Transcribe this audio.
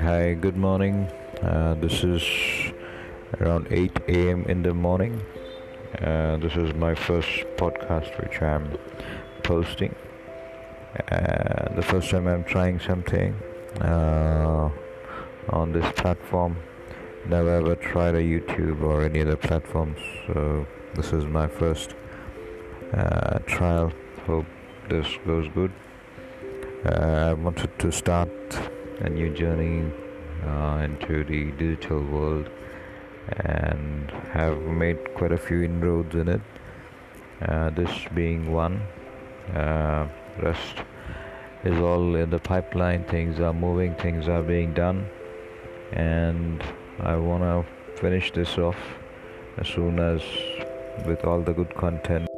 Hi, good morning. This is around 8 a.m. in the morning. This is my first podcast which I'm posting. The first time I'm trying something on this platform. Never ever tried a YouTube or any other platforms. So this is my first trial. Hope this goes good. I wanted to start a new journey into the digital world and have made quite a few inroads in it, this being one. Rest is all in the pipeline. Things are moving, things are being done, and I want to finish this off as soon as with all the good content.